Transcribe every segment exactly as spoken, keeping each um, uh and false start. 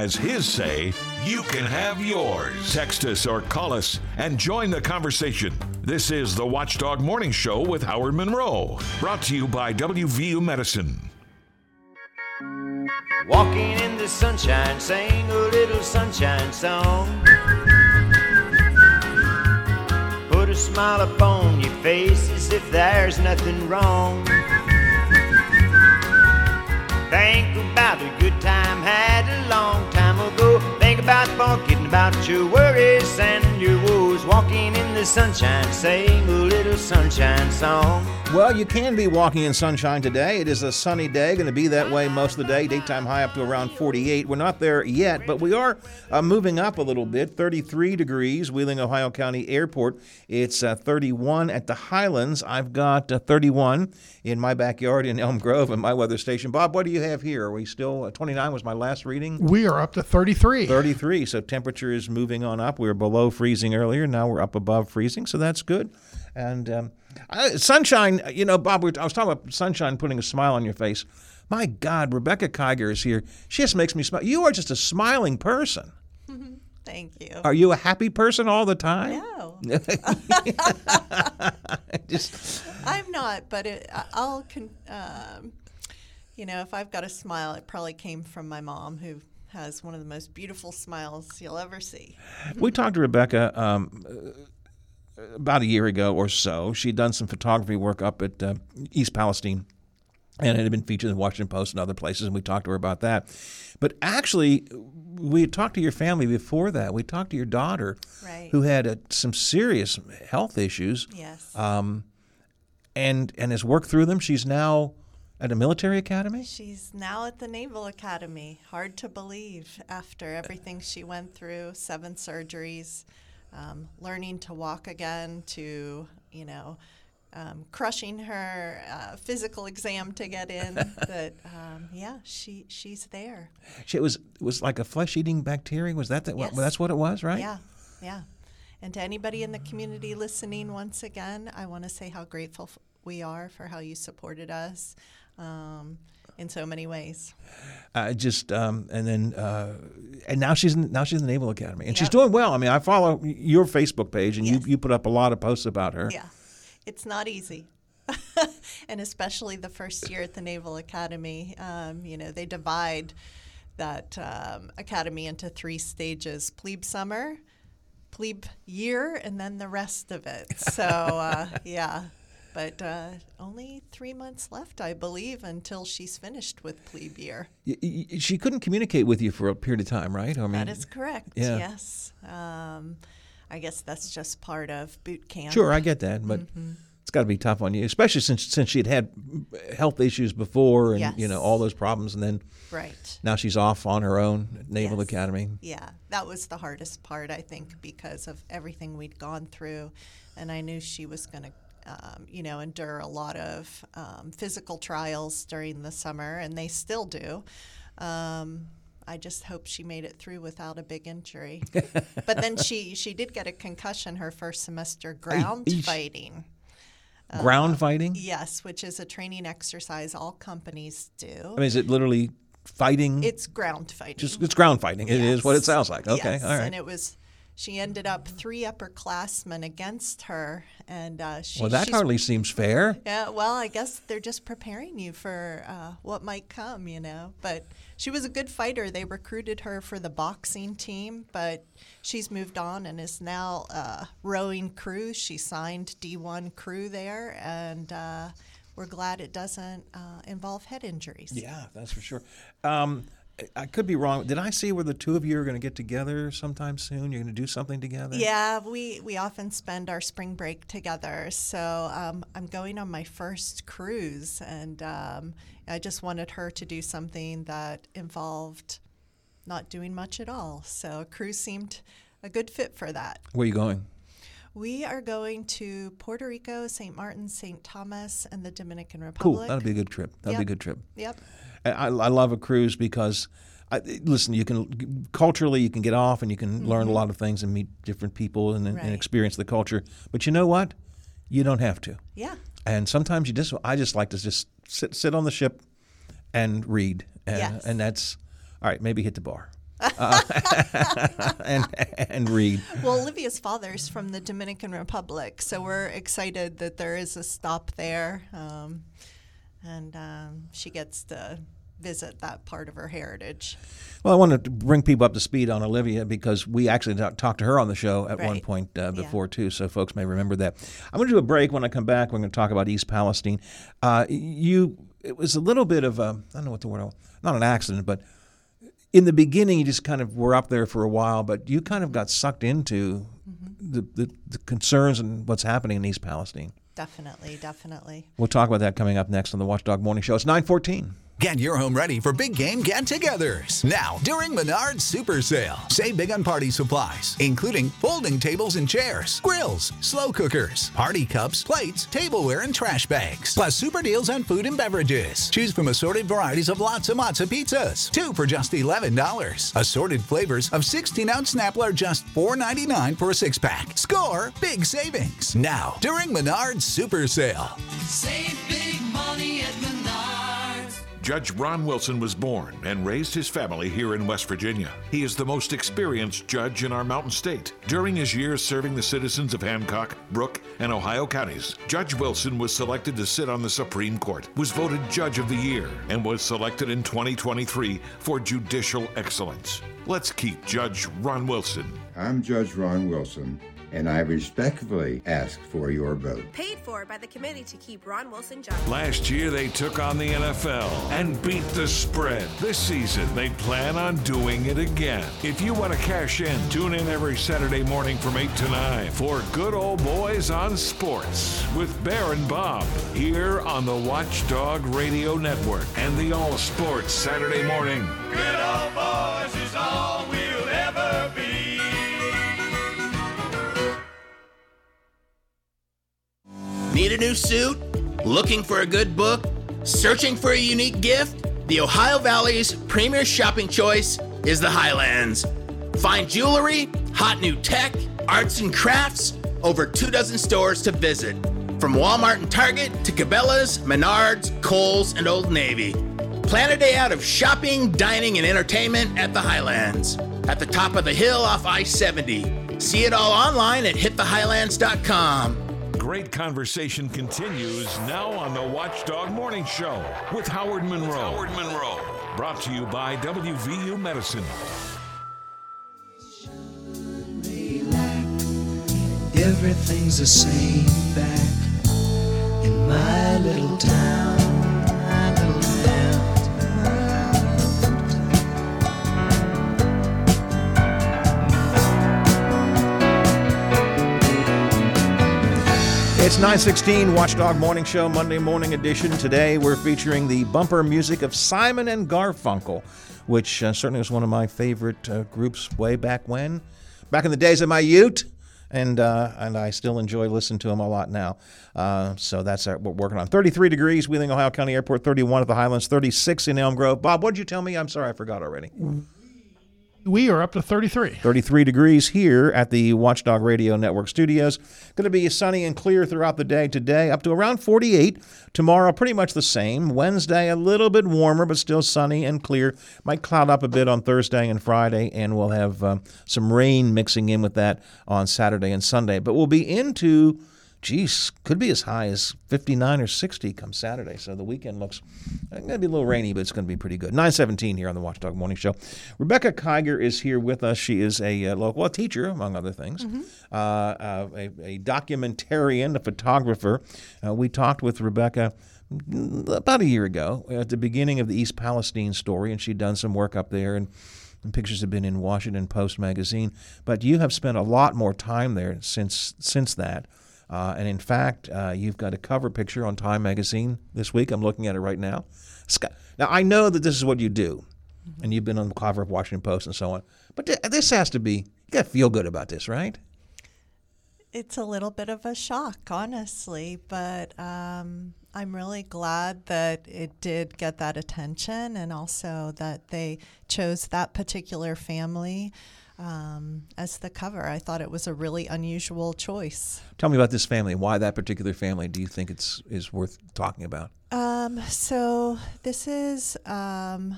has his say, you can have yours. Text us or call us and join the conversation. This is the Watchdog Morning Show with Howard Monroe, brought to you by W V U Medicine. Walking in the sunshine, sing a little sunshine song. Put a smile upon your face as if there's nothing wrong. Think about a good time had a long time ago. Think about forgetting about your worries and your woes. Walking in the sunshine, sing a little sunshine song. Well, you can be walking in sunshine today. It is a sunny day, going to be that way most of the day. Daytime high up to around forty-eight. We're not there yet, but we are uh, moving up a little bit. thirty-three degrees, Wheeling, Ohio County Airport. It's uh, thirty-one at the Highlands. I've got uh, thirty-one in my backyard in Elm Grove in my weather station. Bob, what do you have here? Are we still, uh, twenty-nine was my last reading? We are up to thirty-three. thirty-three, so temperature is moving on up. We were below freezing earlier. Now we're up above freezing, so that's good. And um, uh, sunshine, you know, Bob, we were, I was talking about sunshine putting a smile on your face. My God, Rebecca Kiger is here. She just makes me smile. You are just a smiling person. Thank you. Are you a happy person all the time? No. just, I'm not, but it, I'll, con- um, you know, if I've got a smile, it probably came from my mom, who has one of the most beautiful smiles you'll ever see. We talked to Rebecca um about a year ago or so. She had done some photography work up at uh, East Palestine, and it had been featured in the Washington Post and other places, and we talked to her about that. But actually, we had talked to your family before that. We talked to your daughter, right, who had a, some serious health issues. Yes. Um, and, and has worked through them. She's now at a military academy? She's now at the Naval Academy. Hard to believe after everything she went through, seven surgeries, Um, learning to walk again, to, you know, um, crushing her uh, physical exam to get in. But, um, yeah, she she's there. She, it was it was like a flesh-eating bacteria. Was that the, yes. well, that's what it was, right? Yeah, yeah. And to anybody in the community listening, once again, I want to say how grateful we are for how you supported us um, in so many ways. Uh, just um, and then uh, and now she's in, now she's in the Naval Academy, and yep. she's doing well. I mean, I follow your Facebook page, and yes. you you put up a lot of posts about her. Yeah, it's not easy, and especially the first year at the Naval Academy. Um, you know, they divide that um, academy into three stages: plebe summer, plebe year, and then the rest of it. So uh, yeah. But uh, only three months left, I believe, until she's finished with plebe year. She couldn't communicate with you for a period of time, right? I mean, that is correct, yeah. yes. Um, I guess that's just part of boot camp. Sure, I get that, but mm-hmm. it's got to be tough on you, especially since since she had had health issues before and yes. you know all those problems, and then right. now she's off on her own at Naval yes. Academy. Yeah, that was the hardest part, I think, because of everything we'd gone through, and I knew she was going to Um, you know, endure a lot of um, physical trials during the summer, and they still do. Um, I just hope she made it through without a big injury. But then she, she did get a concussion her first semester ground Eesh. fighting. Uh, ground fighting? Yes, which is a training exercise all companies do. I mean, is it literally fighting? It's ground fighting. Just, it's ground fighting. Yes. It is what it sounds like. Okay, yes. all right. And it was... She ended up three upperclassmen against her, and uh, she. Well, that hardly seems fair. Yeah, well, I guess they're just preparing you for uh, what might come, you know. But she was a good fighter. They recruited her for the boxing team, but she's moved on and is now uh, rowing crew. She signed D one crew there, and uh, we're glad it doesn't uh, involve head injuries. Yeah, that's for sure. Um, I could be wrong. Did I see where the two of you are going to get together sometime soon? You're going to do something together? Yeah, we, we often spend our spring break together. So um, I'm going on my first cruise, and um, I just wanted her to do something that involved not doing much at all. So a cruise seemed a good fit for that. Where are you going? We are going to Puerto Rico, Saint Martin, Saint Thomas, and the Dominican Republic. Cool. That'll be a good trip. That'll yep. be a good trip. Yep. I, I love a cruise because, I, listen, you can culturally you can get off and you can mm-hmm. learn a lot of things and meet different people and, right. and experience the culture. But you know what? You don't have to. Yeah. And sometimes you just I just like to just sit sit on the ship and read. And, yes. and that's all right. Maybe hit the bar. uh, and, and read. Well, Olivia's father's from the Dominican Republic, so we're excited that there is a stop there. Um, and um, she gets to visit that part of her heritage. Well, I wanted to bring people up to speed on Olivia because we actually talked to her on the show at right. one point uh, before, yeah. too, so folks may remember that. I'm going to do a break. When I come back, we're going to talk about East Palestine. Uh, you, it was a little bit of a, I don't know what the word, not an accident, but in the beginning, you just kind of were up there for a while, but you kind of got sucked into mm-hmm. the, the, the concerns and what's happening in East Palestine. Definitely, definitely. We'll talk about that coming up next on the Watchdog Morning Show. It's nine fourteen. Get your home ready for big game get-togethers. Now, during Menards Super Sale, save big on party supplies, including folding tables and chairs, grills, slow cookers, party cups, plates, tableware, and trash bags. Plus super deals on food and beverages. Choose from assorted varieties of lots of matzo pizzas, two for just eleven dollars. Assorted flavors of sixteen-ounce Snappler, just four ninety-nine for a six-pack. Score big savings now during Menards Super Sale. Save big money at Menards. Judge Ron Wilson was born and raised his family here in West Virginia. He is the most experienced judge in our Mountain State. During his years serving the citizens of Hancock, Brooke, and Ohio counties, Judge Wilson was selected to sit on the Supreme Court, was voted Judge of the Year, and was selected in twenty twenty-three for judicial excellence. Let's keep Judge Ron Wilson. I'm Judge Ron Wilson, and I respectfully ask for your vote. Paid for by the committee to keep Ron Wilson judge. Last year, they took on the N F L and beat the spread. This season, they plan on doing it again. If you want to cash in, tune in every Saturday morning from eight to nine for Good Old Boys on Sports with Bear and Bob here on the Watchdog Radio Network and the All Sports Saturday morning. Good Old Boys is all we'll ever be. Need a new suit? Looking for a good book? Searching for a unique gift? The Ohio Valley's premier shopping choice is the Highlands. Find jewelry, hot new tech, arts and crafts, over two dozen stores to visit. From Walmart and Target to Cabela's, Menards, Kohl's, and Old Navy. Plan a day out of shopping, dining, and entertainment at the Highlands. At the top of the hill off I seventy. See it all online at hit the highlands dot com. Great conversation continues now on the Watchdog Morning Show with Howard Monroe. Howard Monroe, brought to you by W V U Medicine. Everything's the same back in my little town. My little It's nine sixteen, Watchdog Morning Show, Monday morning edition. Today we're featuring the bumper music of Simon and Garfunkel, which uh, certainly was one of my favorite uh, groups way back when, back in the days of my ute, and uh, and I still enjoy listening to them a lot now. Uh, so that's what we're working on. thirty-three degrees, Wheeling, Ohio County Airport, thirty-one at the Highlands, thirty-six in Elm Grove. Bob, what did you tell me? I'm sorry, I forgot already. We are up to thirty-three. thirty-three degrees here at the Watchdog Radio Network studios. Going to be sunny and clear throughout the day today, up to around forty-eight. Tomorrow, pretty much the same. Wednesday, a little bit warmer, but still sunny and clear. Might cloud up a bit on Thursday and Friday, and we'll have um, some rain mixing in with that on Saturday and Sunday. But we'll be into, geez, could be as high as fifty-nine or sixty come Saturday. So the weekend looks going to be a little rainy, but it's going to be pretty good. nine seventeen here on the Watchdog Morning Show. Rebecca Kiger is here with us. She is a uh, local well, teacher, among other things, mm-hmm. uh, uh, a, a documentarian, a photographer. Uh, we talked with Rebecca about a year ago at the beginning of the East Palestine story, and she'd done some work up there. And pictures have been in Washington Post magazine. But you have spent a lot more time there since since that. Uh, and in fact, uh, you've got a cover picture on Time Magazine this week. I'm looking at it right now. Now, I know that this is what you do, mm-hmm. and you've been on the cover of Washington Post and so on, but th- this has to be, you got to feel good about this, right? It's a little bit of a shock, honestly, but um, I'm really glad that it did get that attention, and also that they chose that particular family Um, as the cover. I thought it was a really unusual choice. Tell me about this family. Why that particular family do you think it's is worth talking about? Um, so this is um,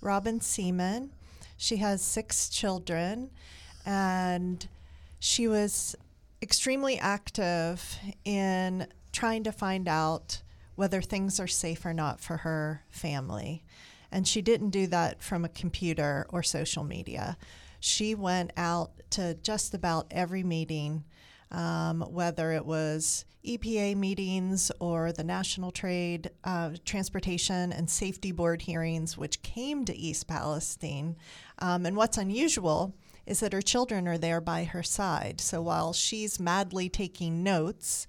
Robin Seaman. She has six children, and she was extremely active in trying to find out whether things are safe or not for her family. And she didn't do that from a computer or social media. She went out to just about every meeting, um, whether it was E P A meetings or the National Trade, uh, Transportation and Safety Board hearings, which came to East Palestine. Um, and what's unusual is that her children are there by her side. So while she's madly taking notes,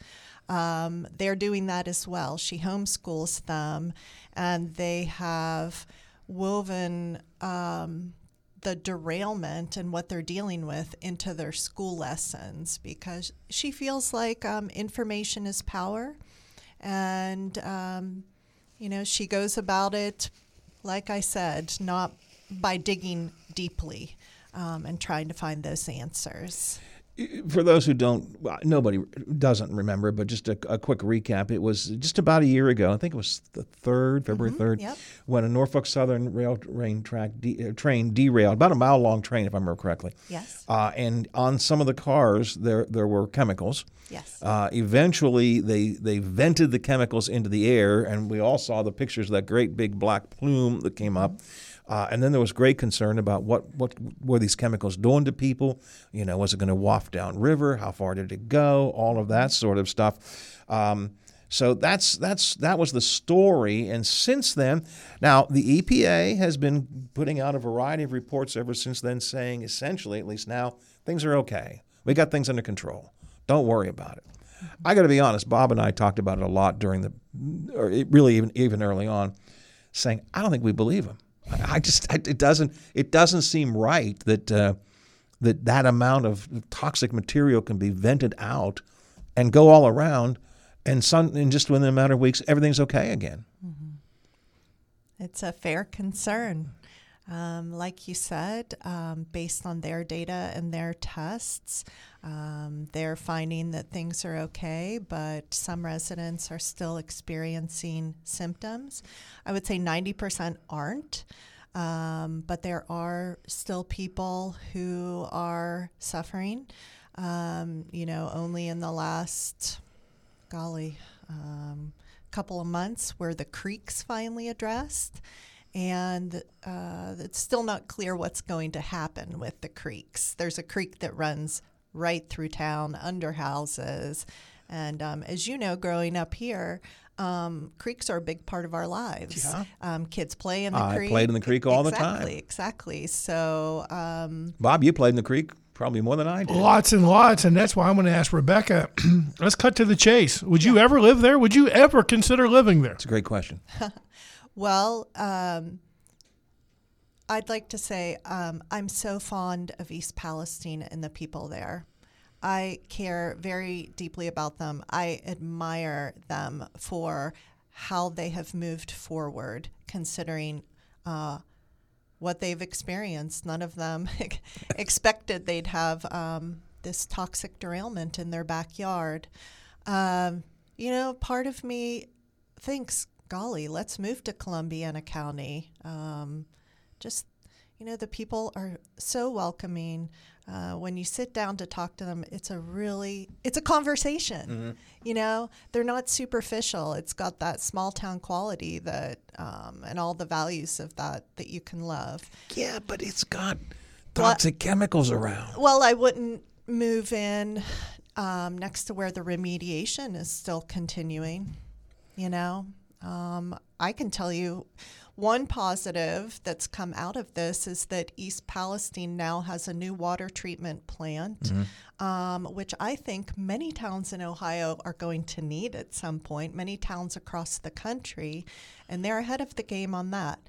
um, they're doing that as well. She homeschools them, and they have woven um, the derailment and what they're dealing with into their school lessons, because she feels like um, information is power. And, um, you know, she goes about it, like I said, not by digging deeply. Um, and trying to find those answers. For those who don't, well, nobody doesn't remember, but just a, a quick recap. It was just about a year ago, I think it was the third, February mm-hmm, third, yep. when a Norfolk Southern rail train, track de- train derailed, about a mile-long train, if I remember correctly. Yes. Uh, and on some of the cars, there there were chemicals. Yes. Uh, eventually, they, they vented the chemicals into the air, and we all saw the pictures of that great big black plume that came up. Mm-hmm. Uh, and then there was great concern about what, what were these chemicals doing to people? You know, was it going to waft down river? How far did it go? All of that sort of stuff. Um, so that's that's that was the story. And since then, now the E P A has been putting out a variety of reports ever since then, saying essentially, at least now, things are okay. We got things under control. Don't worry about it. I got to be honest. Bob and I talked about it a lot during the, or it really even even early on, saying I don't think we believe him. I just it doesn't it doesn't seem right that uh, that that amount of toxic material can be vented out and go all around, and some and just within a matter of weeks everything's okay again. Mm-hmm. It's a fair concern, um, like you said, um, based on their data and their tests, um, they're finding that things are okay, but some residents are still experiencing symptoms. I would say ninety percent aren't, um, but there are still people who are suffering. Um, you know, only in the last, golly, um, couple of months were the creeks finally addressed, and uh, it's still not clear what's going to happen with the creeks. There's a creek that runs right through town, under houses, and um, as you know, growing up here, Um, creeks are a big part of our lives. Yeah. Um, kids play in the I creek. I played in the creek all exactly, the time. Exactly, exactly. So, um, Bob, you played in the creek probably more than I did. Lots and lots, and that's why I'm going to ask Rebecca. Let's cut to the chase. Would yeah. you ever live there? Would you ever consider living there? That's a great question. Well, um, I'd like to say um, I'm so fond of East Palestine and the people there. I care very deeply about them. I admire them for how they have moved forward, considering uh, what they've experienced. None of them expected they'd have um, this toxic derailment in their backyard. Um, you know, part of me thinks, golly, let's move to Columbiana County. Um, just, you know, the people are so welcoming. Uh, when you sit down to talk to them, it's a really, it's a conversation, mm-hmm. you know, they're not superficial. It's got that small town quality that, um, and all the values of that, that you can love. Yeah, but it's got toxic well, chemicals around. Well, I wouldn't move in um, next to where the remediation is still continuing, you know. Um, I can tell you one positive that's come out of this is that East Palestine now has a new water treatment plant, mm-hmm. um, which I think many towns in Ohio are going to need at some point, many towns across the country, and they're ahead of the game on that.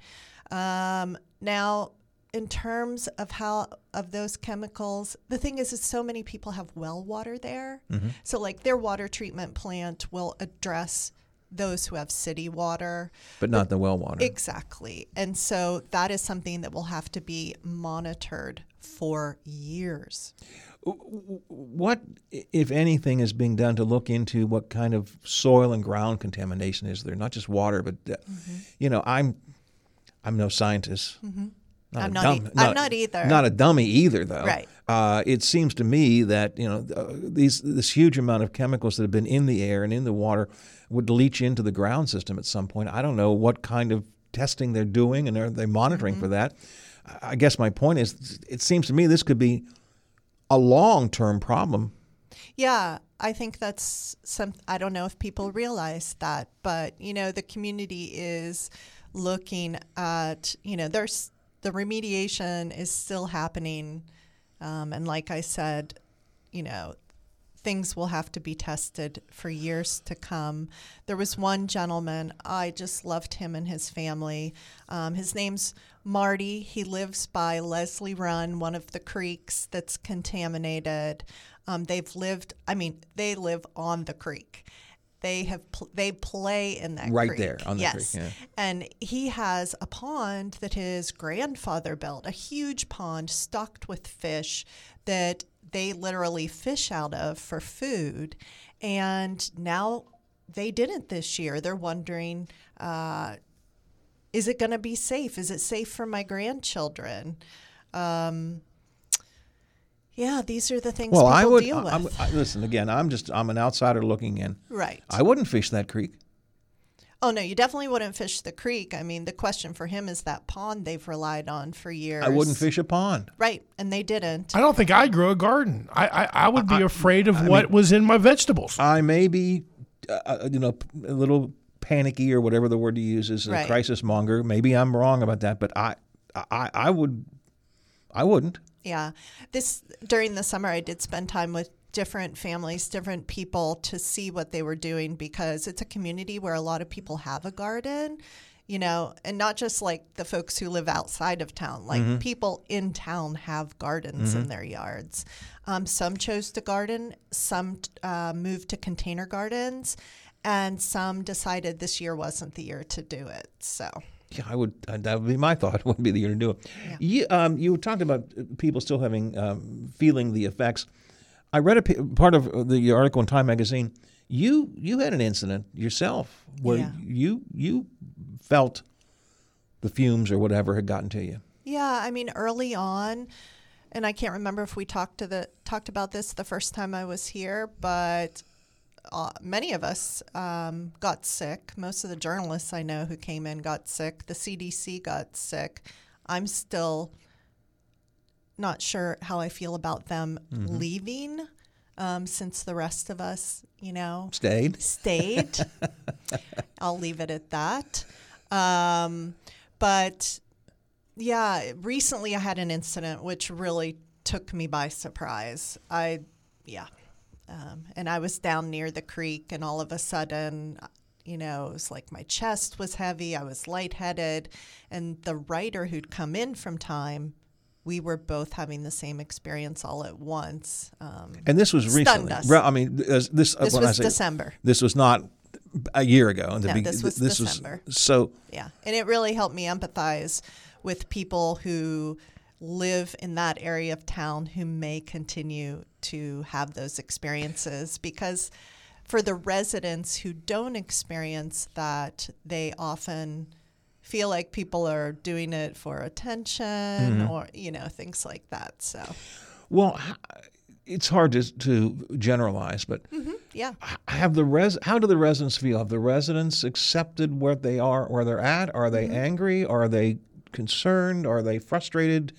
Um, now, in terms of how of those chemicals, the thing is, is so many people have well water there. Mm-hmm. So like their water treatment plant will address those who have city water. But not but, the well water. Exactly. And so that is something that will have to be monitored for years. What, if anything, is being done to look into what kind of soil and ground contamination is there? Not just water, but, uh, mm-hmm. you know, I'm I'm no scientist. Mm-hmm. Not I'm, not, dumb, e- not, I'm not either. Not a dummy either, though. Right. Uh, it seems to me that, you know, uh, these this huge amount of chemicals that have been in the air and in the water would leach into the ground system at some point. I don't know what kind of testing they're doing, and are they monitoring mm-hmm. for that? I guess my point is, it seems to me this could be a long-term problem. Yeah, I think that's some. I don't know if people realize that, but, you know, the community is looking at, you know, there's the remediation is still happening. Um, and like I said, you know, things will have to be tested for years to come. There was one gentleman, I just loved him and his family. Um, his name's Marty. He lives by Leslie Run, one of the creeks that's contaminated. Um, they've lived, I mean, they live on the creek. They have pl- they play in that right creek. There on the yes. creek. Yeah. And he has a pond that his grandfather built, a huge pond stocked with fish that they literally fish out of for food. And now they didn't this year. They're wondering, uh, is it going to be safe? Is it safe for my grandchildren? Um Yeah, these are the things well, people I would, deal with. I'm, I, listen, again, I'm just I'm an outsider looking in. Right. I wouldn't fish that creek. Oh, no, you definitely wouldn't fish the creek. I mean, the question for him is that pond they've relied on for years. I wouldn't fish a pond. Right, and they didn't. I don't think I'd grow a garden. I, I, I would be I, afraid of I what mean, was in my vegetables. I may be, uh, you know, a little panicky or whatever the word you use is, a right. crisis monger. Maybe I'm wrong about that, but I, I, I would, I wouldn't. Yeah. This during the summer, I did spend time with different families, different people to see what they were doing, because it's a community where a lot of people have a garden, you know, and not just like the folks who live outside of town, like mm-hmm. people in town have gardens mm-hmm. in their yards. Um, some chose to garden, some uh, moved to container gardens, and some decided this year wasn't the year to do it. So. Yeah, I would. Uh, that would be my thought. It wouldn't be the year to do it. Yeah. You, um, you talked about people still having um, feeling the effects. I read a p- part of the article in Time Magazine. You you had an incident yourself where yeah. you you felt the fumes or whatever had gotten to you. Yeah, I mean early on, and I can't remember if we talked to the talked about this the first time I was here, but. Uh, many of us um, got sick. Most of the journalists I know who came in got sick. The C D C got sick. I'm still not sure how I feel about them mm-hmm. leaving um, since the rest of us, you know. Stayed. Stayed. I'll leave it at that. Um, but, yeah, recently I had an incident which really took me by surprise. I, yeah. Um, and I was down near the creek, and all of a sudden, you know, it was like my chest was heavy. I was lightheaded. And the writer who'd come in from Time, we were both having the same experience all at once. Um, and this was recently. Stunned us. I mean, this, this, this when was I say, December. This was not a year ago. No, be, this was this December. Was, so. Yeah. And it really helped me empathize with people who live in that area of town who may continue to have those experiences, because for the residents who don't experience that, they often feel like people are doing it for attention mm-hmm. or, you know, things like that. So, well, it's hard to, to generalize, but mm-hmm. yeah, have the res- how do the residents feel? Have the residents accepted where they are, where they're at? Are they mm-hmm. angry? Are they concerned? Are they frustrated?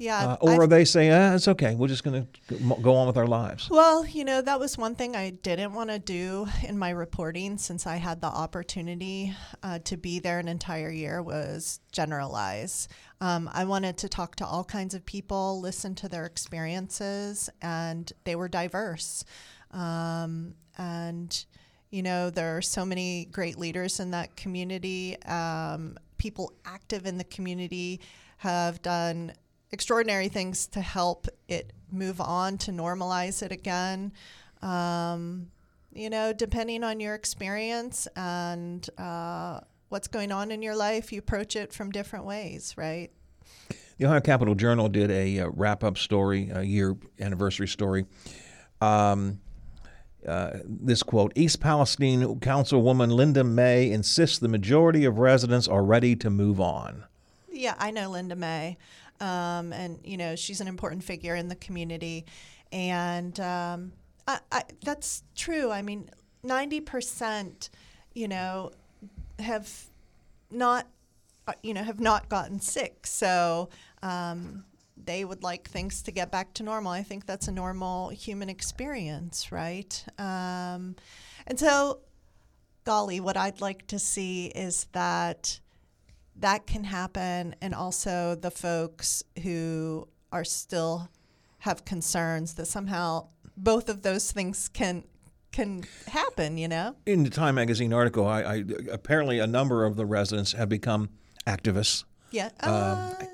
Yeah, uh, or I've, are they saying, ah, it's okay, we're just going to go on with our lives? Well, you know, that was one thing I didn't want to do in my reporting since I had the opportunity uh, to be there an entire year was generalize. Um, I wanted to talk to all kinds of people, listen to their experiences, and they were diverse. Um, and, you know, there are so many great leaders in that community. Um, people active in the community have done extraordinary things to help it move on, to normalize it again. Um, you know, depending on your experience and uh, what's going on in your life, you approach it from different ways, right? The Ohio Capital Journal did a uh, wrap-up story, a year anniversary story. Um, uh, this quote, East Palestine Councilwoman Linda May insists the majority of residents are ready to move on. Yeah, I know Linda May. Um, and, you know, she's an important figure in the community. And um, I, I, that's true. I mean, ninety percent, you know, have not, you know, have not gotten sick. So um, they would like things to get back to normal. I think that's a normal human experience, right? Um, and so, golly, what I'd like to see is that that can happen, and also the folks who are still have concerns, that somehow both of those things can can happen, you know? In the Time Magazine article, I, I apparently a number of the residents have become activists. Yeah. Uh, uh, I,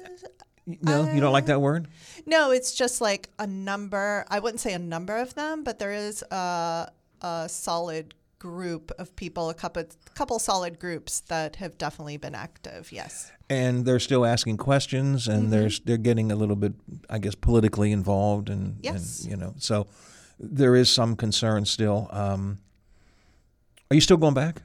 no, uh, you don't like that word? No, it's just like a number. I wouldn't say a number of them, but there is a, a solid group of people, a couple, couple solid groups that have definitely been active, yes. And they're still asking questions, and mm-hmm. they're they're getting a little bit, I guess, politically involved, and, yes. and you know, so there is some concern still. Um, are you still going back?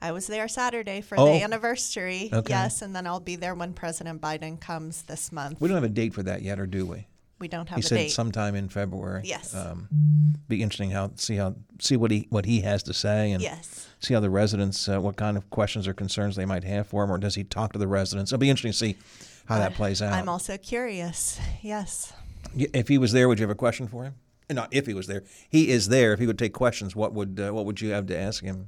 I was there Saturday for oh. the anniversary, okay. yes, and then I'll be there when President Biden comes this month. We don't have a date for that yet, or do we? We don't have he a date. He said sometime in February. Yes. Um, be interesting how see how see what he what he has to say, and yes. see how the residents uh, what kind of questions or concerns they might have for him, or does he talk to the residents? It'll be interesting to see how that plays out. I'm also curious. Yes. If he was there, would you have a question for him? Not if he was there. He is there. If he would take questions, what would uh, what would you have to ask him?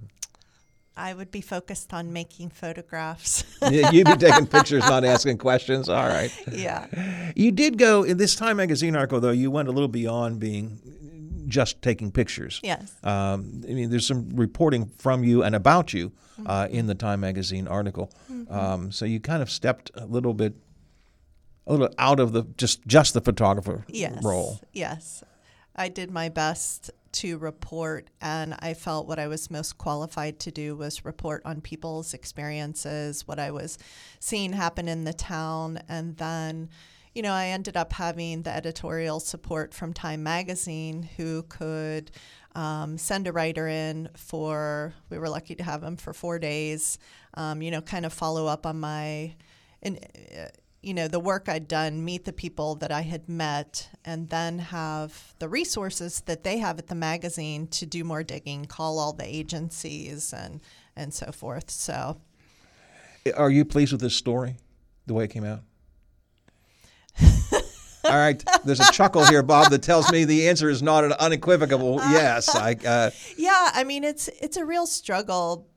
I would be focused on making photographs. yeah, you'd be taking pictures, not asking questions. All right. Yeah. You did go, in this Time Magazine article, though, you went a little beyond being just taking pictures. Yes. Um, I mean, there's some reporting from you and about you mm-hmm. uh, in the Time Magazine article. Mm-hmm. Um, so you kind of stepped a little bit a little out of the just, just the photographer yes. role. Yes. I did my best to report, and I felt what I was most qualified to do was report on people's experiences, what I was seeing happen in the town. And then, you know, I ended up having the editorial support from Time Magazine, who could um, send a writer in for, we were lucky to have him for four days, um, you know, kind of follow up on my, in, uh, you know, the work I'd done, meet the people that I had met, and then have the resources that they have at the magazine to do more digging, call all the agencies and, and so forth. So, are you pleased with this story, the way it came out? All right. There's a chuckle here, Bob, that tells me the answer is not an unequivocal yes. I, uh, yeah, I mean, it's it's a real struggle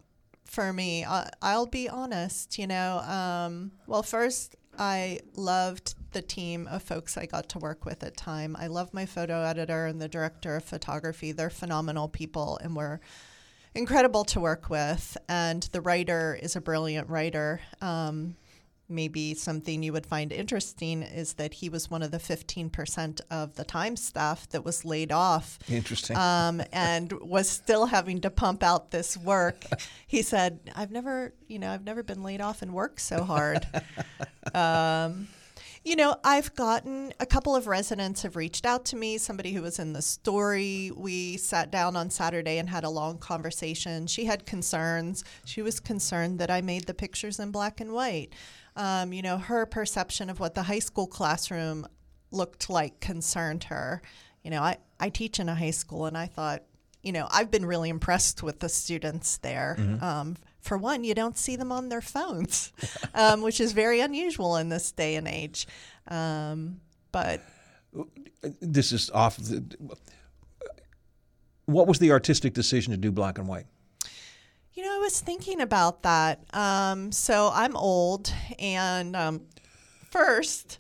for me. I, I'll be honest, you know. Um, well, first, I loved the team of folks I got to work with at Time. I love my photo editor and the director of photography. They're phenomenal people and were incredible to work with. And the writer is a brilliant writer. Um, maybe something you would find interesting is that he was one of the fifteen percent of the Time staff that was laid off. Interesting. Um, and was still having to pump out this work. He said, I've never, you know, I've never been laid off and worked so hard. Um, you know, I've gotten a couple of residents have reached out to me, somebody who was in the story. We sat down on Saturday and had a long conversation. She had concerns. She was concerned that I made the pictures in black and white. Um, you know, her perception of what the high school classroom looked like concerned her. You know, I, I teach in a high school, and I thought, you know, I've been really impressed with the students there. Mm-hmm. Um, for one, you don't see them on their phones, um, which is very unusual in this day and age. Um, but this is off. The, what was the artistic decision to do black and white? You know, I was thinking about that. Um, so I'm old, and um, first.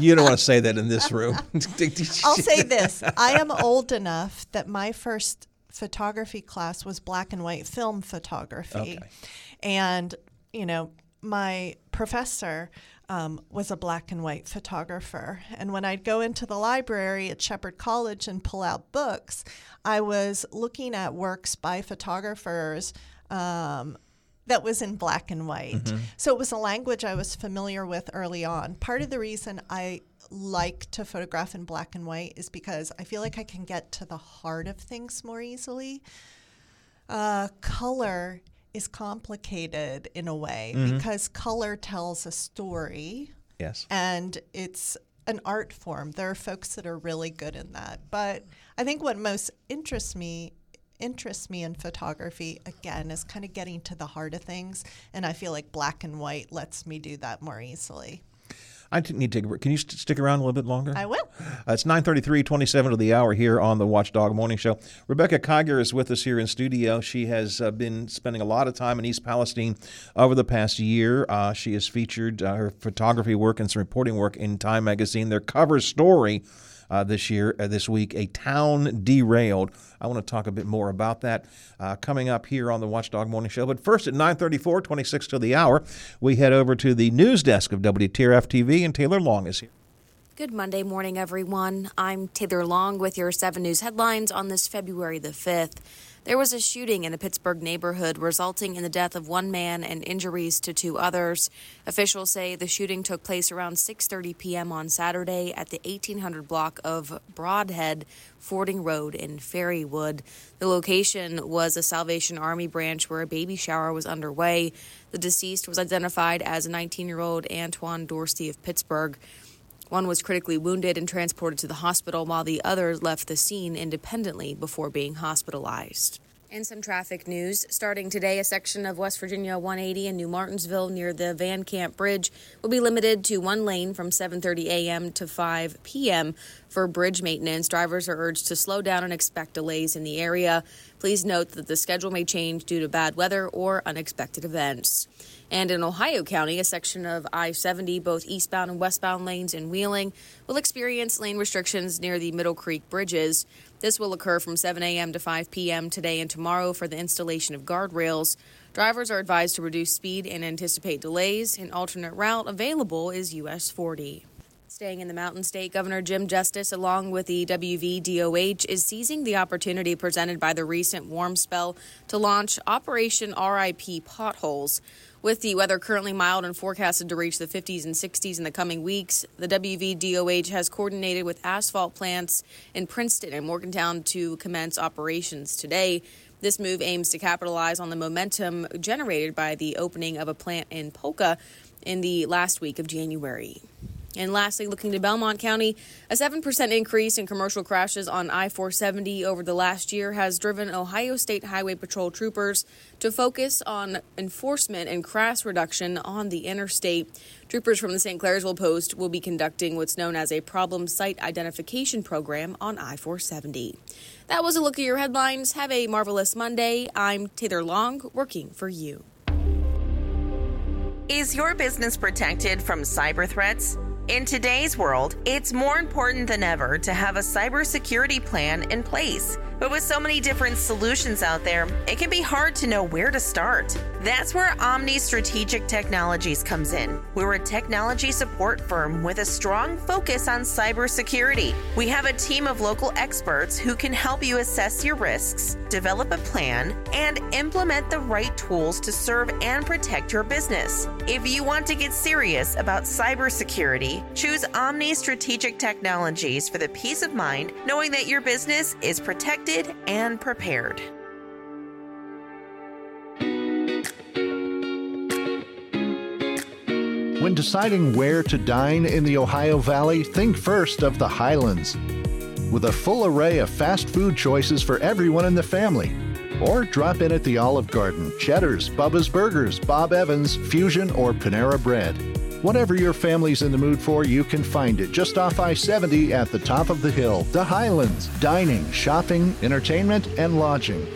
You don't want to say that in this room. I'll say this. I am old enough that my first photography class was black and white film photography. Okay. And, you know, my professor um, was a black and white photographer. And when I'd go into the library at Shepherd College and pull out books, I was looking at works by photographers um, that was in black and white. Mm-hmm. So it was a language I was familiar with early on. Part of the reason I like to photograph in black and white is because I feel like I can get to the heart of things more easily. Uh, color is complicated in a way, mm-hmm. because color tells a story. Yes. And it's an art form. There are folks that are really good in that. But I think what most interests me interests me in photography, again, is kind of getting to the heart of things. And I feel like black and white lets me do that more easily. I need to take a break. Can you st- stick around a little bit longer? I will. Uh, it's nine thirty-three, twenty-seven to the hour here on the Watchdog Morning Show. Rebecca Kiger is with us here in studio. She has uh, been spending a lot of time in East Palestine over the past year. Uh, she has featured uh, her photography work and some reporting work in Time Magazine. Their cover story uh, this year, uh, this week, A Town Derailed. I want to talk a bit more about that uh, coming up here on the Watchdog Morning Show. But first, at nine thirty-four, twenty-six to the hour, we head over to the news desk of W T R F T V, and Taylor Long is here. Good Monday morning, everyone. I'm Taylor Long with your seven News headlines on this February the fifth. There was a shooting in a Pittsburgh neighborhood resulting in the death of one man and injuries to two others. Officials say the shooting took place around six thirty p.m. on Saturday at the eighteen hundred block of Broadhead Fording Road in Ferrywood. The location was a Salvation Army branch where a baby shower was underway. The deceased was identified as nineteen-year-old Antoine Dorsey of Pittsburgh. One was critically wounded and transported to the hospital, while the other left the scene independently before being hospitalized. In some traffic news, starting today, a section of West Virginia one eighty in New Martinsville near the Van Camp Bridge will be limited to one lane from seven thirty a.m. to five p.m. for bridge maintenance. Drivers are urged to slow down and expect delays in the area. Please note that the schedule may change due to bad weather or unexpected events. And in Ohio County, a section of I seventy, both eastbound and westbound lanes in Wheeling, will experience lane restrictions near the Middle Creek bridges. This will occur from seven a.m. to five p.m. today and tomorrow for the installation of guardrails. Drivers are advised to reduce speed and anticipate delays. An alternate route available is U S forty. Staying in the Mountain State, Governor Jim Justice, along with the W V D O H, is seizing the opportunity presented by the recent warm spell to launch Operation R I P Potholes. With the weather currently mild and forecasted to reach the fifties and sixties in the coming weeks, the W V D O H has coordinated with asphalt plants in Princeton and Morgantown to commence operations today. This move aims to capitalize on the momentum generated by the opening of a plant in Polka in the last week of January. And lastly, looking to Belmont County, a seven percent increase in commercial crashes on I four seventy over the last year has driven Ohio State Highway Patrol troopers to focus on enforcement and crash reduction on the interstate. Troopers from the Saint Clairsville Post will be conducting what's known as a problem site identification program on I four seventy. That was a look at your headlines. Have a marvelous Monday. I'm Taylor Long, working for you. Is your business protected from cyber threats? In today's world, it's more important than ever to have a cybersecurity plan in place. But with so many different solutions out there, it can be hard to know where to start. That's where Omni Strategic Technologies comes in. We're a technology support firm with a strong focus on cybersecurity. We have a team of local experts who can help you assess your risks, develop a plan, and implement the right tools to serve and protect your business. If you want to get serious about cybersecurity, choose Omni Strategic Technologies for the peace of mind knowing that your business is protected and prepared. When deciding where to dine in the Ohio Valley, think first of the Highlands. With a full array of fast food choices for everyone in the family. Or drop in at the Olive Garden, Cheddar's, Bubba's Burgers, Bob Evans, Fusion, or Panera Bread. Whatever your family's in the mood for, you can find it just off I seventy at the top of the hill. The Highlands, dining, shopping, entertainment, and lodging.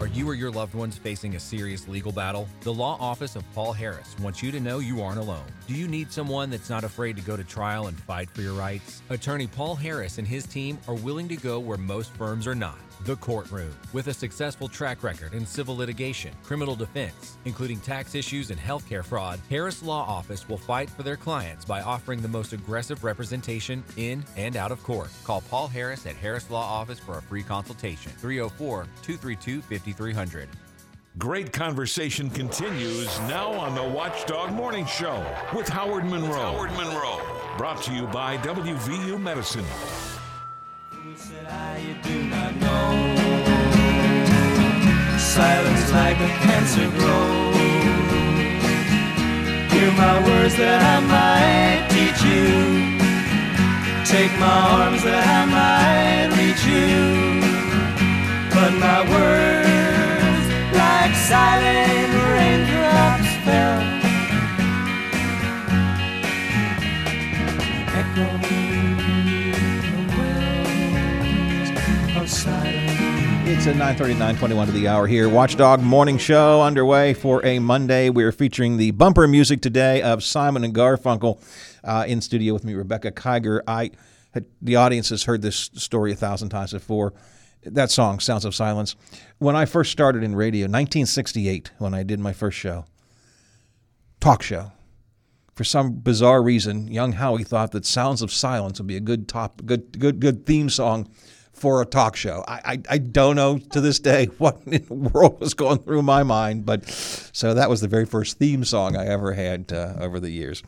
Are you or your loved ones facing a serious legal battle? The Law Office of Paul Harris wants you to know you aren't alone. Do you need someone that's not afraid to go to trial and fight for your rights? Attorney Paul Harris and his team are willing to go where most firms are not. The courtroom. With a successful track record in civil litigation, criminal defense, including tax issues and healthcare fraud, Harris Law Office will fight for their clients by offering the most aggressive representation in and out of court. Call Paul Harris at Harris Law Office for a free consultation. three oh four, two three two, five three zero zero. Great conversation continues now on the Watchdog Morning Show with Howard Monroe. With Howard Monroe. Brought to you by W V U Medicine. I do not know. silence like a cancer grows. Hear my words that I might teach you. Take my arms that I might reach you. But my words, like silent raindrops, fell, echoing in the wells of silence. It's at nine thirty-nine, twenty-one to the hour here. Watchdog Morning Show underway for a Monday. We are featuring the bumper music today of Simon and Garfunkel. Uh, in studio with me, Rebecca Kiger. I, the audience has heard this story a thousand times before. That song, Sounds of Silence. When I first started in radio, nineteen sixty-eight, when I did my first show, talk show, for some bizarre reason, young Howie thought that Sounds of Silence would be a good top, good, good, good theme song for a talk show. I, I I don't know to this day what in the world was going through my mind, but so that was the very first theme song I ever had uh, over the years.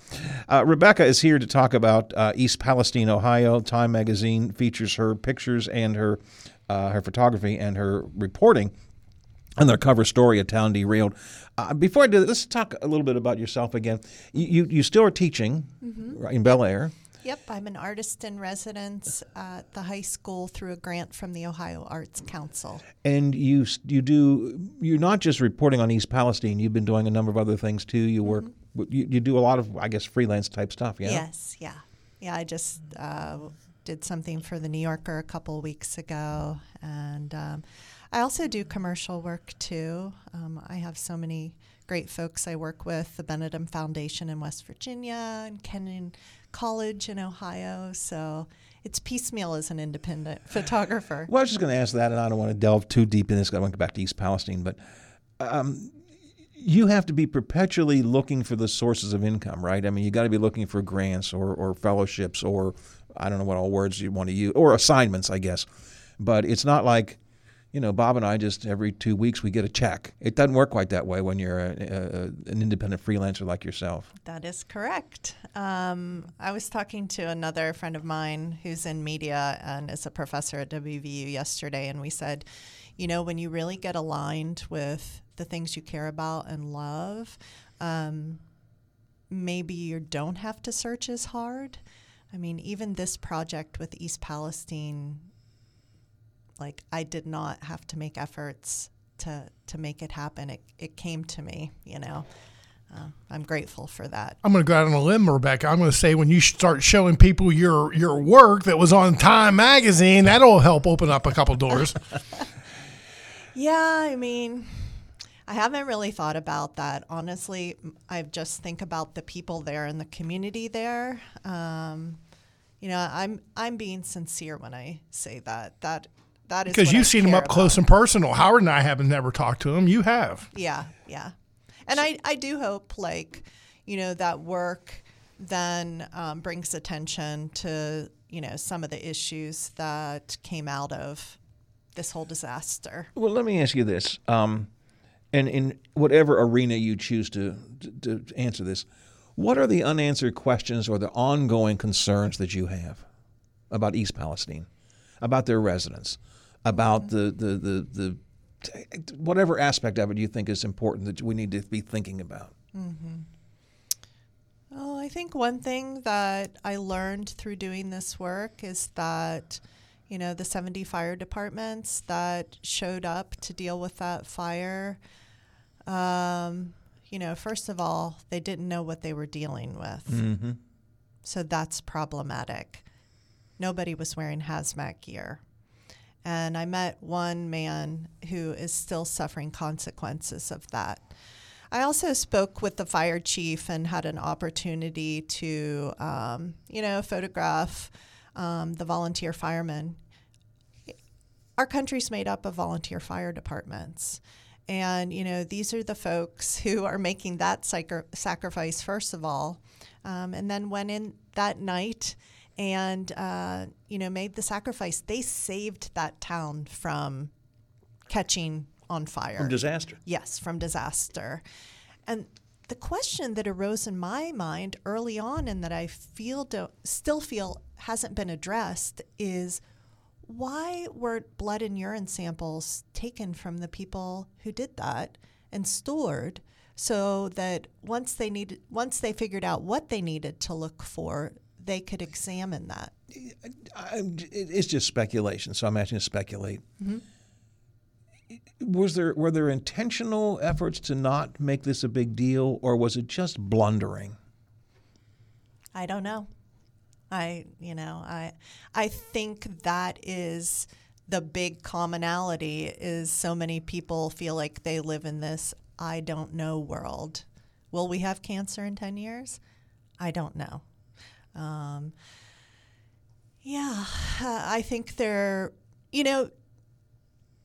Uh, Rebecca is here to talk about uh, East Palestine, Ohio. Time Magazine features her pictures and her uh, her photography and her reporting on their cover story, A Town Derailed. Uh, before I do that, let's talk a little bit about yourself again. You, you, you still are teaching mm-hmm. in Bel Air. Yep, I'm an artist in residence at the high school through a grant from the Ohio Arts Council. And you you do you're not just reporting on East Palestine. You've been doing a number of other things too. You work mm-hmm. you, you do a lot of I guess freelance type stuff. Yeah. Yes. Yeah. Yeah. I just uh, did something for the New Yorker a couple weeks ago, and um, I also do commercial work too. Um, I have so many great folks I work with: the Benedum Foundation in West Virginia and Kenyon College in Ohio, so it's piecemeal as an independent photographer. Well, I was just going to ask that, and I don't want to delve too deep in this because I want to go back to East Palestine, but um, you have to be perpetually looking for the sources of income, right? I mean, you got to be looking for grants or, or fellowships or I don't know what all words you want to use, or assignments, I guess. But it's not like, you know, Bob and I just every two weeks we get a check. It doesn't work quite that way when you're a, a, an independent freelancer like yourself. That is correct. Um, I was talking to another friend of mine who's in media and is a professor at W V U yesterday, and we said, you know, when you really get aligned with the things you care about and love, um, maybe you don't have to search as hard. I mean, even this project with East Palestine, like, I did not have to make efforts to to make it happen. It it came to me, you know. Uh, I'm grateful for that. I'm going to go out on a limb, Rebecca. I'm going to say when you start showing people your your work that was on Time Magazine, that'll help open up a couple doors. Yeah, I mean, I haven't really thought about that. Honestly, I just think about the people there and the community there. Um, you know, I'm I'm being sincere when I say that. That That is because you've I seen them up about. Close and personal. Howard and I haven't never talked to them. You have. Yeah, yeah. And I, I do hope, like, you know, that work then um, brings attention to, you know, some of the issues that came out of this whole disaster. Well, let me ask you this. Um, and in whatever arena you choose to, to, to answer this, what are the unanswered questions or the ongoing concerns that you have about East Palestine, about their residents, about the, the, the, the whatever aspect of it you think is important that we need to be thinking about? Mm-hmm. Well, I think one thing that I learned through doing this work is that, you know, the seventy fire departments that showed up to deal with that fire, um, you know, first of all, they didn't know what they were dealing with. Mm-hmm. So that's problematic. Nobody was wearing hazmat gear. And I met one man who is still suffering consequences of that. I also spoke with the fire chief and had an opportunity to, um, you know, photograph um, the volunteer firemen. Our country's made up of volunteer fire departments. And, you know, these are the folks who are making that sacri- sacrifice, first of all, um, and then went in that night and, uh, you know, made the sacrifice. They saved that town from catching on fire. From disaster. Yes, from disaster. And the question that arose in my mind early on and that I feel do- still feel hasn't been addressed is, why weren't blood and urine samples taken from the people who did that and stored so that once they needed, once they figured out what they needed to look for, they could examine that? It's just speculation, so I'm asking you to speculate. Mm-hmm. Was there were there intentional efforts to not make this a big deal, or was it just blundering? I don't know. I you know I I think that is the big commonality, is so many people feel like they live in this I don't know world. Will we have cancer in ten years? I don't know. Um, yeah, uh, I think there, you know,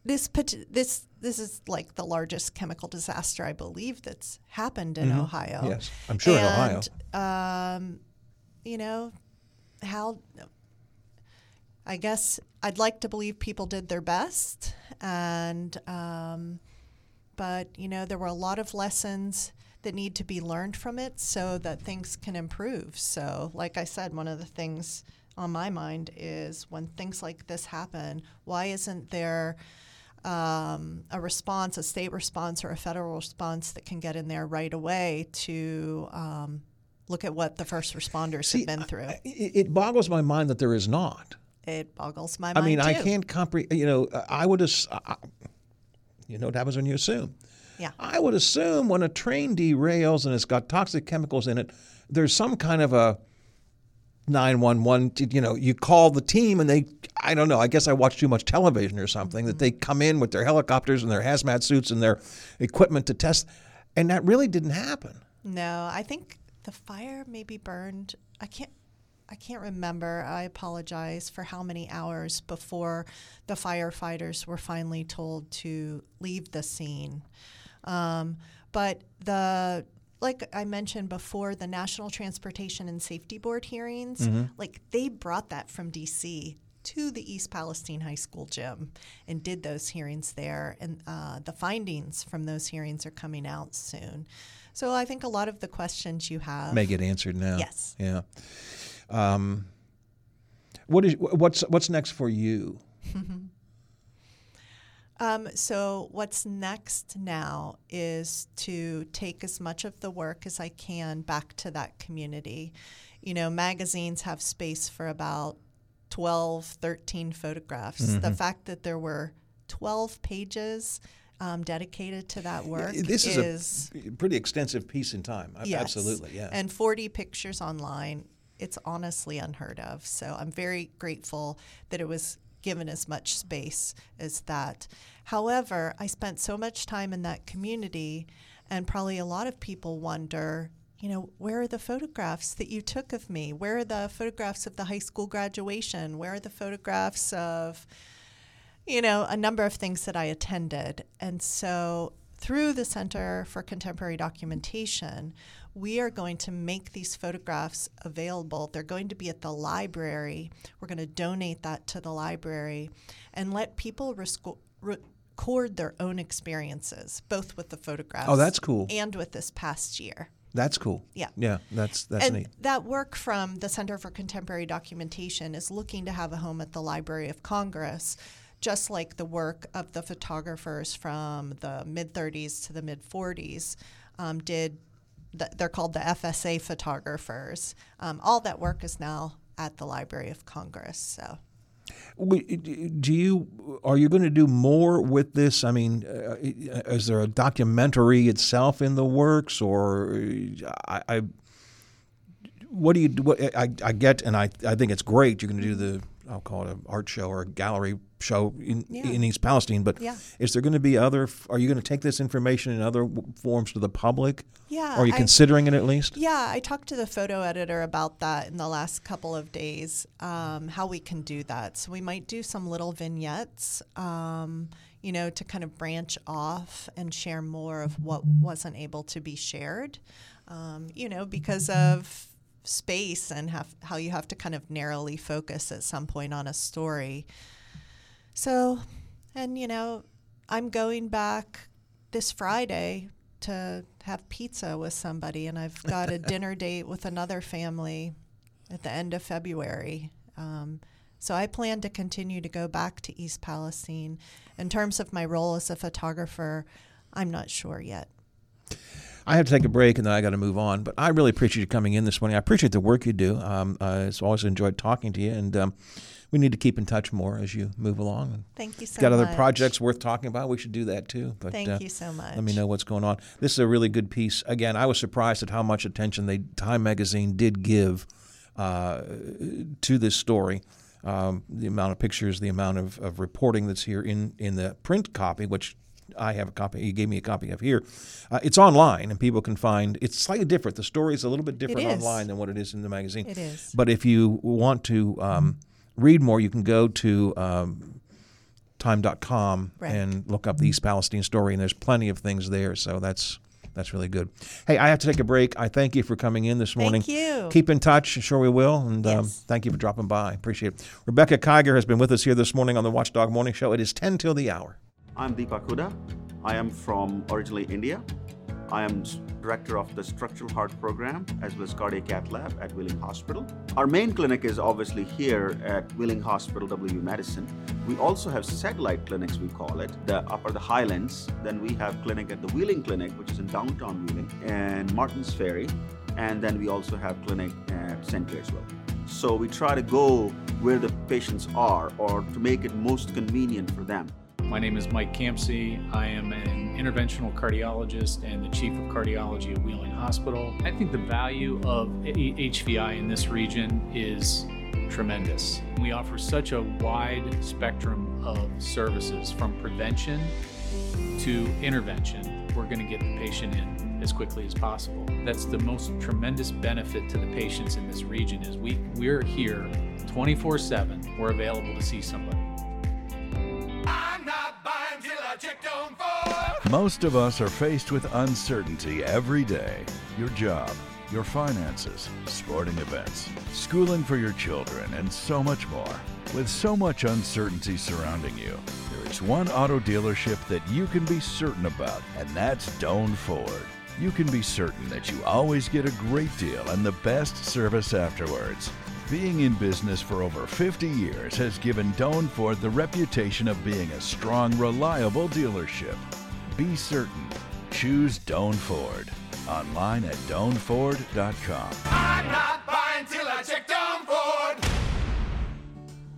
this this this is like the largest chemical disaster, I believe, that's happened in mm-hmm. Ohio. Yes, I'm sure and, in Ohio. Um, you know, how, I guess I'd like to believe people did their best, and um, but, you know, there were a lot of lessons that need to be learned from it so that things can improve. So, like I said, one of the things on my mind is when things like this happen, why isn't there um, a response, a state response or a federal response that can get in there right away to um, look at what the first responders See, have been through? I, it boggles my mind that there is not. It boggles my mind, I mean, too. I can't comprehend, you know, I would ass- I, you know what happens when you assume. Yeah. I would assume when a train derails and it's got toxic chemicals in it, there's some kind of a nine one one, you know, you call the team and they, I don't know, I guess I watch too much television or something, mm-hmm. that they come in with their helicopters and their hazmat suits and their equipment to test. And that really didn't happen. No, I think the fire maybe burned, I can't, I can't remember, I apologize, for how many hours before the firefighters were finally told to leave the scene. Um, but the, like I mentioned before, the National Transportation and Safety Board hearings, mm-hmm. like they brought that from D C to the East Palestine High School gym and did those hearings there. And uh, the findings from those hearings are coming out soon. So I think a lot of the questions you have may get answered now. Yes. Yeah. Um, what is, what's, what's next for you? Um, so what's next now is to take as much of the work as I can back to that community. You know, magazines have space for about twelve, thirteen photographs. Mm-hmm. The fact that there were twelve pages um, dedicated to that work this is, is a pretty extensive piece in time. Yes, absolutely, yeah. And forty pictures online. It's honestly unheard of. So I'm very grateful that it was given as much space as that. However, I spent so much time in that community, and probably a lot of people wonder, you know, where are the photographs that you took of me? Where are the photographs of the high school graduation? Where are the photographs of, you know, a number of things that I attended? And so through the Center for Contemporary Documentation, we are going to make these photographs available. They're going to be at the library. We're going to donate that to the library and let people resco- record their own experiences, both with the photographs. Oh, that's cool. And with this past year. That's cool. Yeah. Yeah, that's that's and neat. That work from the Center for Contemporary Documentation is looking to have a home at the Library of Congress, just like the work of the photographers from the mid-thirties to the mid-forties um, did. They're called the F S A photographers. Um, all that work is now at the Library of Congress. So, do you are you going to do more with this? I mean, uh, is there a documentary itself in the works, or I, I what do you? What, I I get, and I I think it's great. You're going to do the, I'll call it an art show or a gallery show in, yeah. in East Palestine, but yeah. is there going to be other, are you going to take this information in other forms to the public? Yeah. Or are you I, considering it at least? Yeah, I talked to the photo editor about that in the last couple of days, um, how we can do that. So we might do some little vignettes, um, you know, to kind of branch off and share more of what wasn't able to be shared, um, you know, because of space and have, how you have to kind of narrowly focus at some point on a story. So, and, you know, I'm going back this Friday to have pizza with somebody, and I've got a dinner date with another family at the end of February. Um, So I plan to continue to go back to East Palestine. In terms of my role as a photographer, I'm not sure yet. I have to take a break, and then I got to move on. But I really appreciate you coming in this morning. I appreciate the work you do. Um, uh, it's always enjoyed talking to you, and um, we need to keep in touch more as you move along. Thank you so much. Got other much. projects worth talking about? We should do that too. But, Thank uh, you so much. Let me know what's going on. This is a really good piece. Again, I was surprised at how much attention they Time Magazine did give uh, to this story. Um, the amount of pictures, the amount of, of reporting that's here in, in the print copy, which I have a copy. You gave me a copy of here. Uh, it's online, and people can find. It's slightly different. The story is a little bit different online than what it is in the magazine. It is. But if you want to um, read more, you can go to um, time dot com right. and look up the East Palestine story, and there's plenty of things there. So that's that's really good. Hey, I have to take a break. I thank you for coming in this morning. Thank you. Keep in touch. Sure we will. And yes. um, thank you for dropping by. Appreciate it. Rebecca Kiger has been with us here this morning on the Watchdog Morning Show. It is ten till the hour. I'm Deepak Huda. I am from originally India. I am director of the Structural Heart Program as well as Cardiac Cath Lab at Wheeling Hospital. Our main clinic is obviously here at Wheeling Hospital, W V U Medicine. We also have satellite clinics, we call it, the Upper the Highlands. Then we have clinic at the Wheeling Clinic, which is in downtown Wheeling, and Martins Ferry. And then we also have clinic at Saint Clairsville. So we try to go where the patients are or to make it most convenient for them. My name is Mike Campsey. I am an interventional cardiologist and the chief of cardiology at Wheeling Hospital. I think the value of H V I in this region is tremendous. We offer such a wide spectrum of services, from prevention to intervention. We're going to get the patient in as quickly as possible. That's the most tremendous benefit to the patients in this region, is we, we're here twenty-four seven. We're available to see somebody. Most of us are faced with uncertainty every day. Your job, your finances, sporting events, schooling for your children, and so much more. With so much uncertainty surrounding you, there is one auto dealership that you can be certain about, and that's Doane Ford. You can be certain that you always get a great deal and the best service afterwards. Being in business for over fifty years has given Doane Ford the reputation of being a strong, reliable dealership. Be certain. Choose Doane Ford. Online at doane ford dot com. I'm not buying till I check Doane Ford.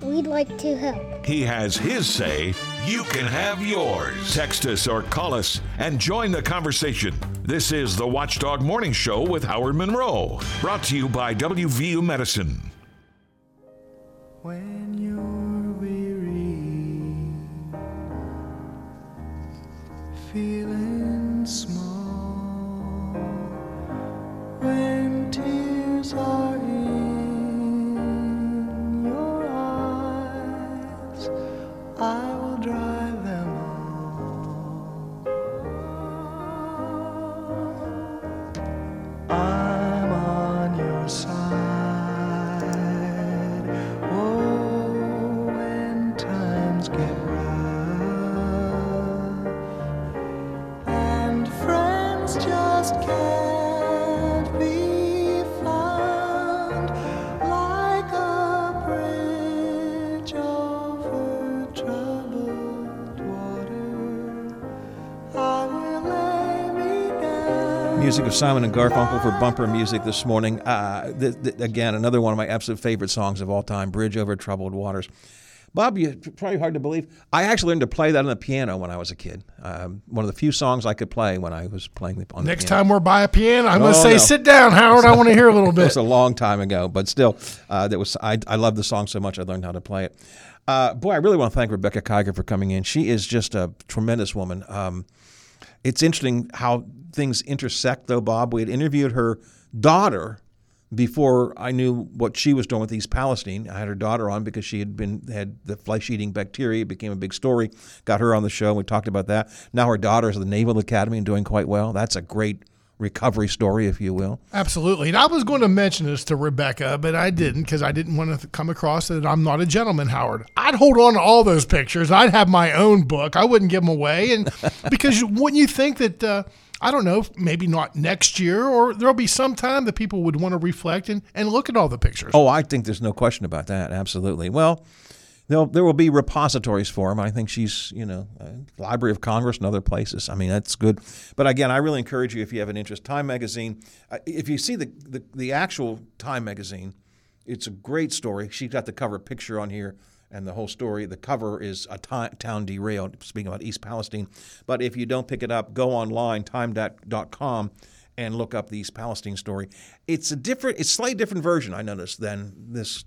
We'd like to help. He has his say. You can have yours. Text us or call us and join the conversation. This is the Watchdog Morning Show with Howard Monroe, brought to you by W V U Medicine. When you're weary, feeling small, when tears are in your eyes, I will dry them. I'm on your side. Oh, when times get rough and friends just can't be found, like a bridge over troubled water, I will lay me down. Music of Simon and Garfunkel for bumper music this morning. Uh, th- th- again, another one of my absolute favorite songs of all time, Bridge Over Troubled Waters. Bob, you probably hard to believe, I actually learned to play that on the piano when I was a kid. Um, one of the few songs I could play when I was playing the, on the Next piano. Next time we're by a piano, I'm oh, going to say, no. Sit down, Howard, I want to hear a little bit. It was a long time ago, but still, uh, that was I, I loved the song so much I learned how to play it. Uh, boy, I really want to thank Rebecca Kiger for coming in. She is just a tremendous woman. Um, it's interesting how things intersect, though, Bob. We had interviewed her daughter before I knew what she was doing with East Palestine. I had her daughter on because she had been had the flesh-eating bacteria. It became a big story. Got her on the show. We talked about that. Now her daughter is at the Naval Academy and doing quite well. That's a great recovery story, if you will. Absolutely. And I was going to mention this to Rebecca, but I didn't because I didn't want to come across that I'm not a gentleman, Howard. I'd hold on to all those pictures. I'd have my own book. I wouldn't give them away. And because wouldn't you think that... Uh, I don't know, maybe not next year, or there'll be some time that people would want to reflect and, and look at all the pictures. Oh, I think there's no question about that. Absolutely. Well, there there will be repositories for them. I think she's, you know, uh, Library of Congress and other places. I mean, that's good. But again, I really encourage you, if you have an interest, Time Magazine. Uh, if you see the, the, the actual Time Magazine, it's a great story. She's got the cover picture on here. And the whole story, the cover is a t- town derailed, speaking about East Palestine. But if you don't pick it up, go online, time dot com, and look up the East Palestine story. It's a different, it's slightly different version, I noticed, than this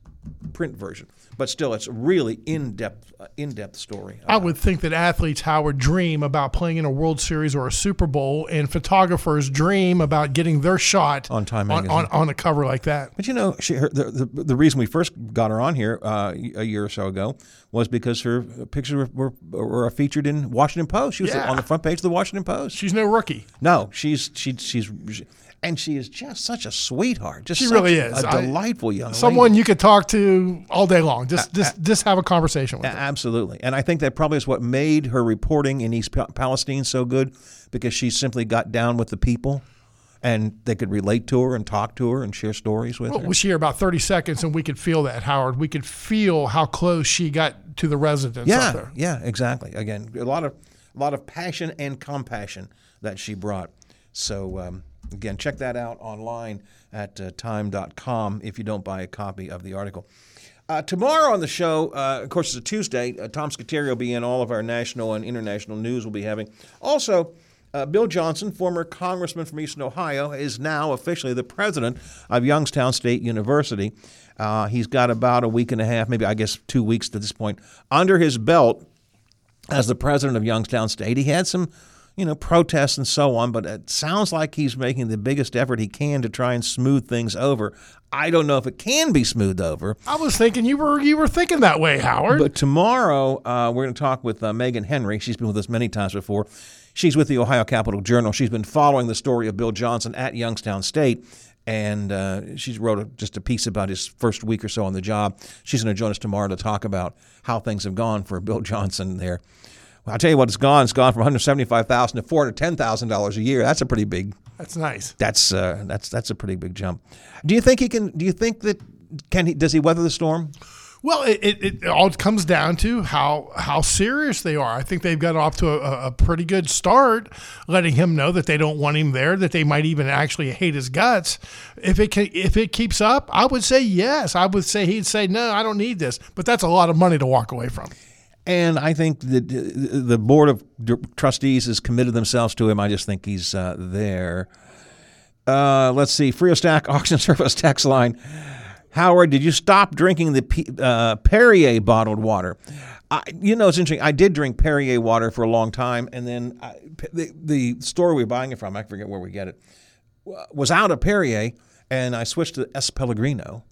print version. But still, it's a really in-depth, uh, in-depth story. Uh, I would think that athletes, Howard, dream about playing in a World Series or a Super Bowl, and photographers dream about getting their shot on Time Magazine on, on, on a cover like that. But you know, she, her, the, the the reason we first got her on here uh, a year or so ago was because her pictures were were, were featured in Washington Post. She was yeah. on the front page of the Washington Post. She's no rookie. No, she's she, she's she, and she is just such a sweetheart. Just she such really is a delightful young lady. Someone you could talk to all day long. Just, just, just have a conversation with her. Absolutely. And I think that probably is what made her reporting in East Palestine so good, because she simply got down with the people and they could relate to her and talk to her and share stories with well, her. We hear about thirty seconds and we could feel that, Howard. We could feel how close she got to the residents yeah, up there. Yeah, exactly. Again, a lot of, a lot of passion and compassion that she brought. So, um, again, check that out online at uh, time dot com if you don't buy a copy of the article. Uh, tomorrow on the show, uh, of course, it's a Tuesday. Uh, Tom Scuteri will be in. All of our national and international news we'll be having. Also, uh, Bill Johnson, former congressman from Eastern Ohio, is now officially the president of Youngstown State University. Uh, he's got about a week and a half, maybe I guess two weeks to this point, under his belt as the president of Youngstown State. He had some, you know, protests and so on, but it sounds like he's making the biggest effort he can to try and smooth things over. I don't know if it can be smoothed over. I was thinking you were you were thinking that way, Howard. But tomorrow uh, we're going to talk with uh, Megan Henry. She's been with us many times before. She's with the Ohio Capital Journal. She's been following the story of Bill Johnson at Youngstown State, and uh, she's wrote a, just a piece about his first week or so on the job. She's going to join us tomorrow to talk about how things have gone for Bill Johnson there. I'll tell you what, it's gone. It's gone from one hundred seventy-five thousand dollars to four hundred ten thousand dollars a year. That's a pretty big. That's nice. That's uh, that's that's a pretty big jump. Do you think he can? Do you think that can he? Does he weather the storm? Well, it, it, it all comes down to how how serious they are. I think they've got off to a, a pretty good start, letting him know that they don't want him there, that they might even actually hate his guts. If it can, if it keeps up, I would say yes. I would say he'd say no. I don't need this. But that's a lot of money to walk away from. And I think that the board of trustees has committed themselves to him. I just think he's uh, there. Uh, let's see. FreeStack auction service tax line. Howard, did you stop drinking the P- uh, Perrier bottled water? I, you know, it's interesting. I did drink Perrier water for a long time. And then I, the, the store we were buying it from, I forget where we get it, was out of Perrier. And I switched to S. Pellegrino.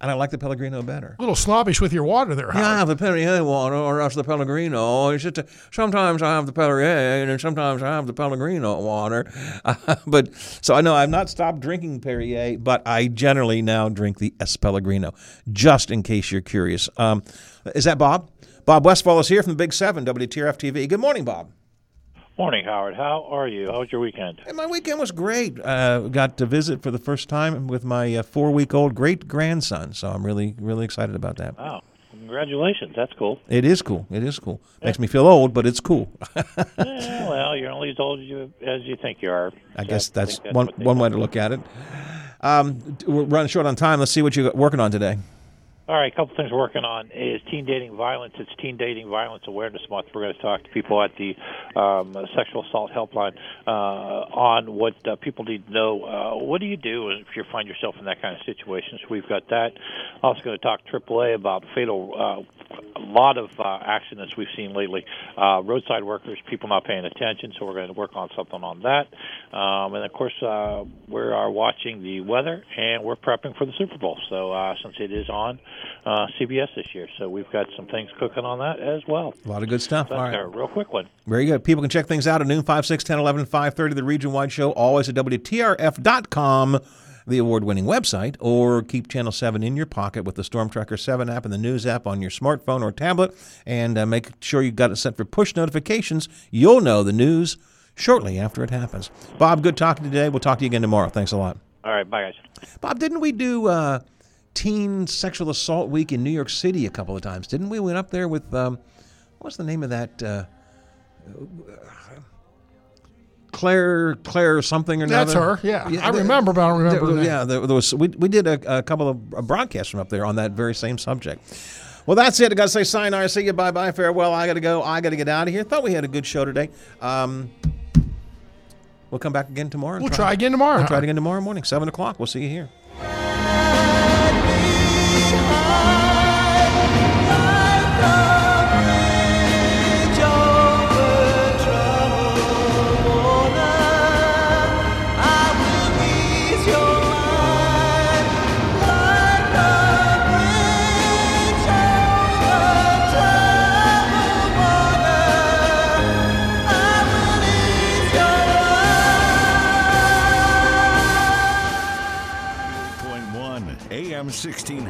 And I like the Pellegrino better. A little snobbish with your water there, Howard. Yeah, I have the Perrier water or else the Pellegrino. It's just a, sometimes I have the Perrier and sometimes I have the Pellegrino water. Uh, but so I know I've not stopped drinking Perrier, but I generally now drink the S. Pellegrino, just in case you're curious. Um, is that Bob? Bob Westfall is here from the Big Seven, W T R F T V. Good morning, Bob. Morning, Howard. How are you? How was your weekend? Hey, my weekend was great. Uh, got to visit for the first time with my uh, four-week-old great-grandson, so I'm really, really excited about that. Wow. Congratulations. That's cool. It is cool. It is cool. Yeah. Makes me feel old, but it's cool. yeah, well, you're only as old as you, as you think you are. So I guess that's, I think that's one one way to look at it. Um, we're running short on time. Let's see what you're working on today. All right, a couple things we're working on is teen dating violence. It's Teen Dating Violence Awareness Month. We're going to talk to people at the um, Sexual Assault Helpline uh, on what uh, people need to know. Uh, what do you do if you find yourself in that kind of situation? So we've got that. Also going to talk triple A about fatal uh, lot of uh, accidents we've seen lately. Uh, roadside workers, people not paying attention, so we're going to work on something on that. Um, and, of course, uh, we are watching the weather, and we're prepping for the Super Bowl, so uh, since it is on uh, C B S this year. So we've got some things cooking on that as well. A lot of good stuff. So that's all right. A real quick one. Very good. People can check things out at noon, five, six, ten, eleven, five thirty, the region-wide show, always at W T R F dot com. The award-winning website, or keep Channel seven in your pocket with the Storm Tracker seven app and the News app on your smartphone or tablet, and uh, make sure you've got it set for push notifications. You'll know the news shortly after it happens. Bob, good talking today. We'll talk to you again tomorrow. Thanks a lot. All right. Bye, guys. Bob, didn't we do uh, Teen Sexual Assault Week in New York City a couple of times? Didn't we? We went up there with, um, what's the name of that? Uh, Claire, Claire, something or another. That's her. Yeah, yeah I the, remember, but I don't remember. The, yeah, there, there was. We we did a, a couple of broadcasts from up there on that very same subject. Well, that's it. I got to say, sayonara, see you, bye bye, farewell. I got to go. I got to get out of here. Thought we had a good show today. Um, we'll come back again tomorrow. And we'll try, try again tomorrow. We'll try it again tomorrow morning, seven o'clock. We'll see you here. sixteen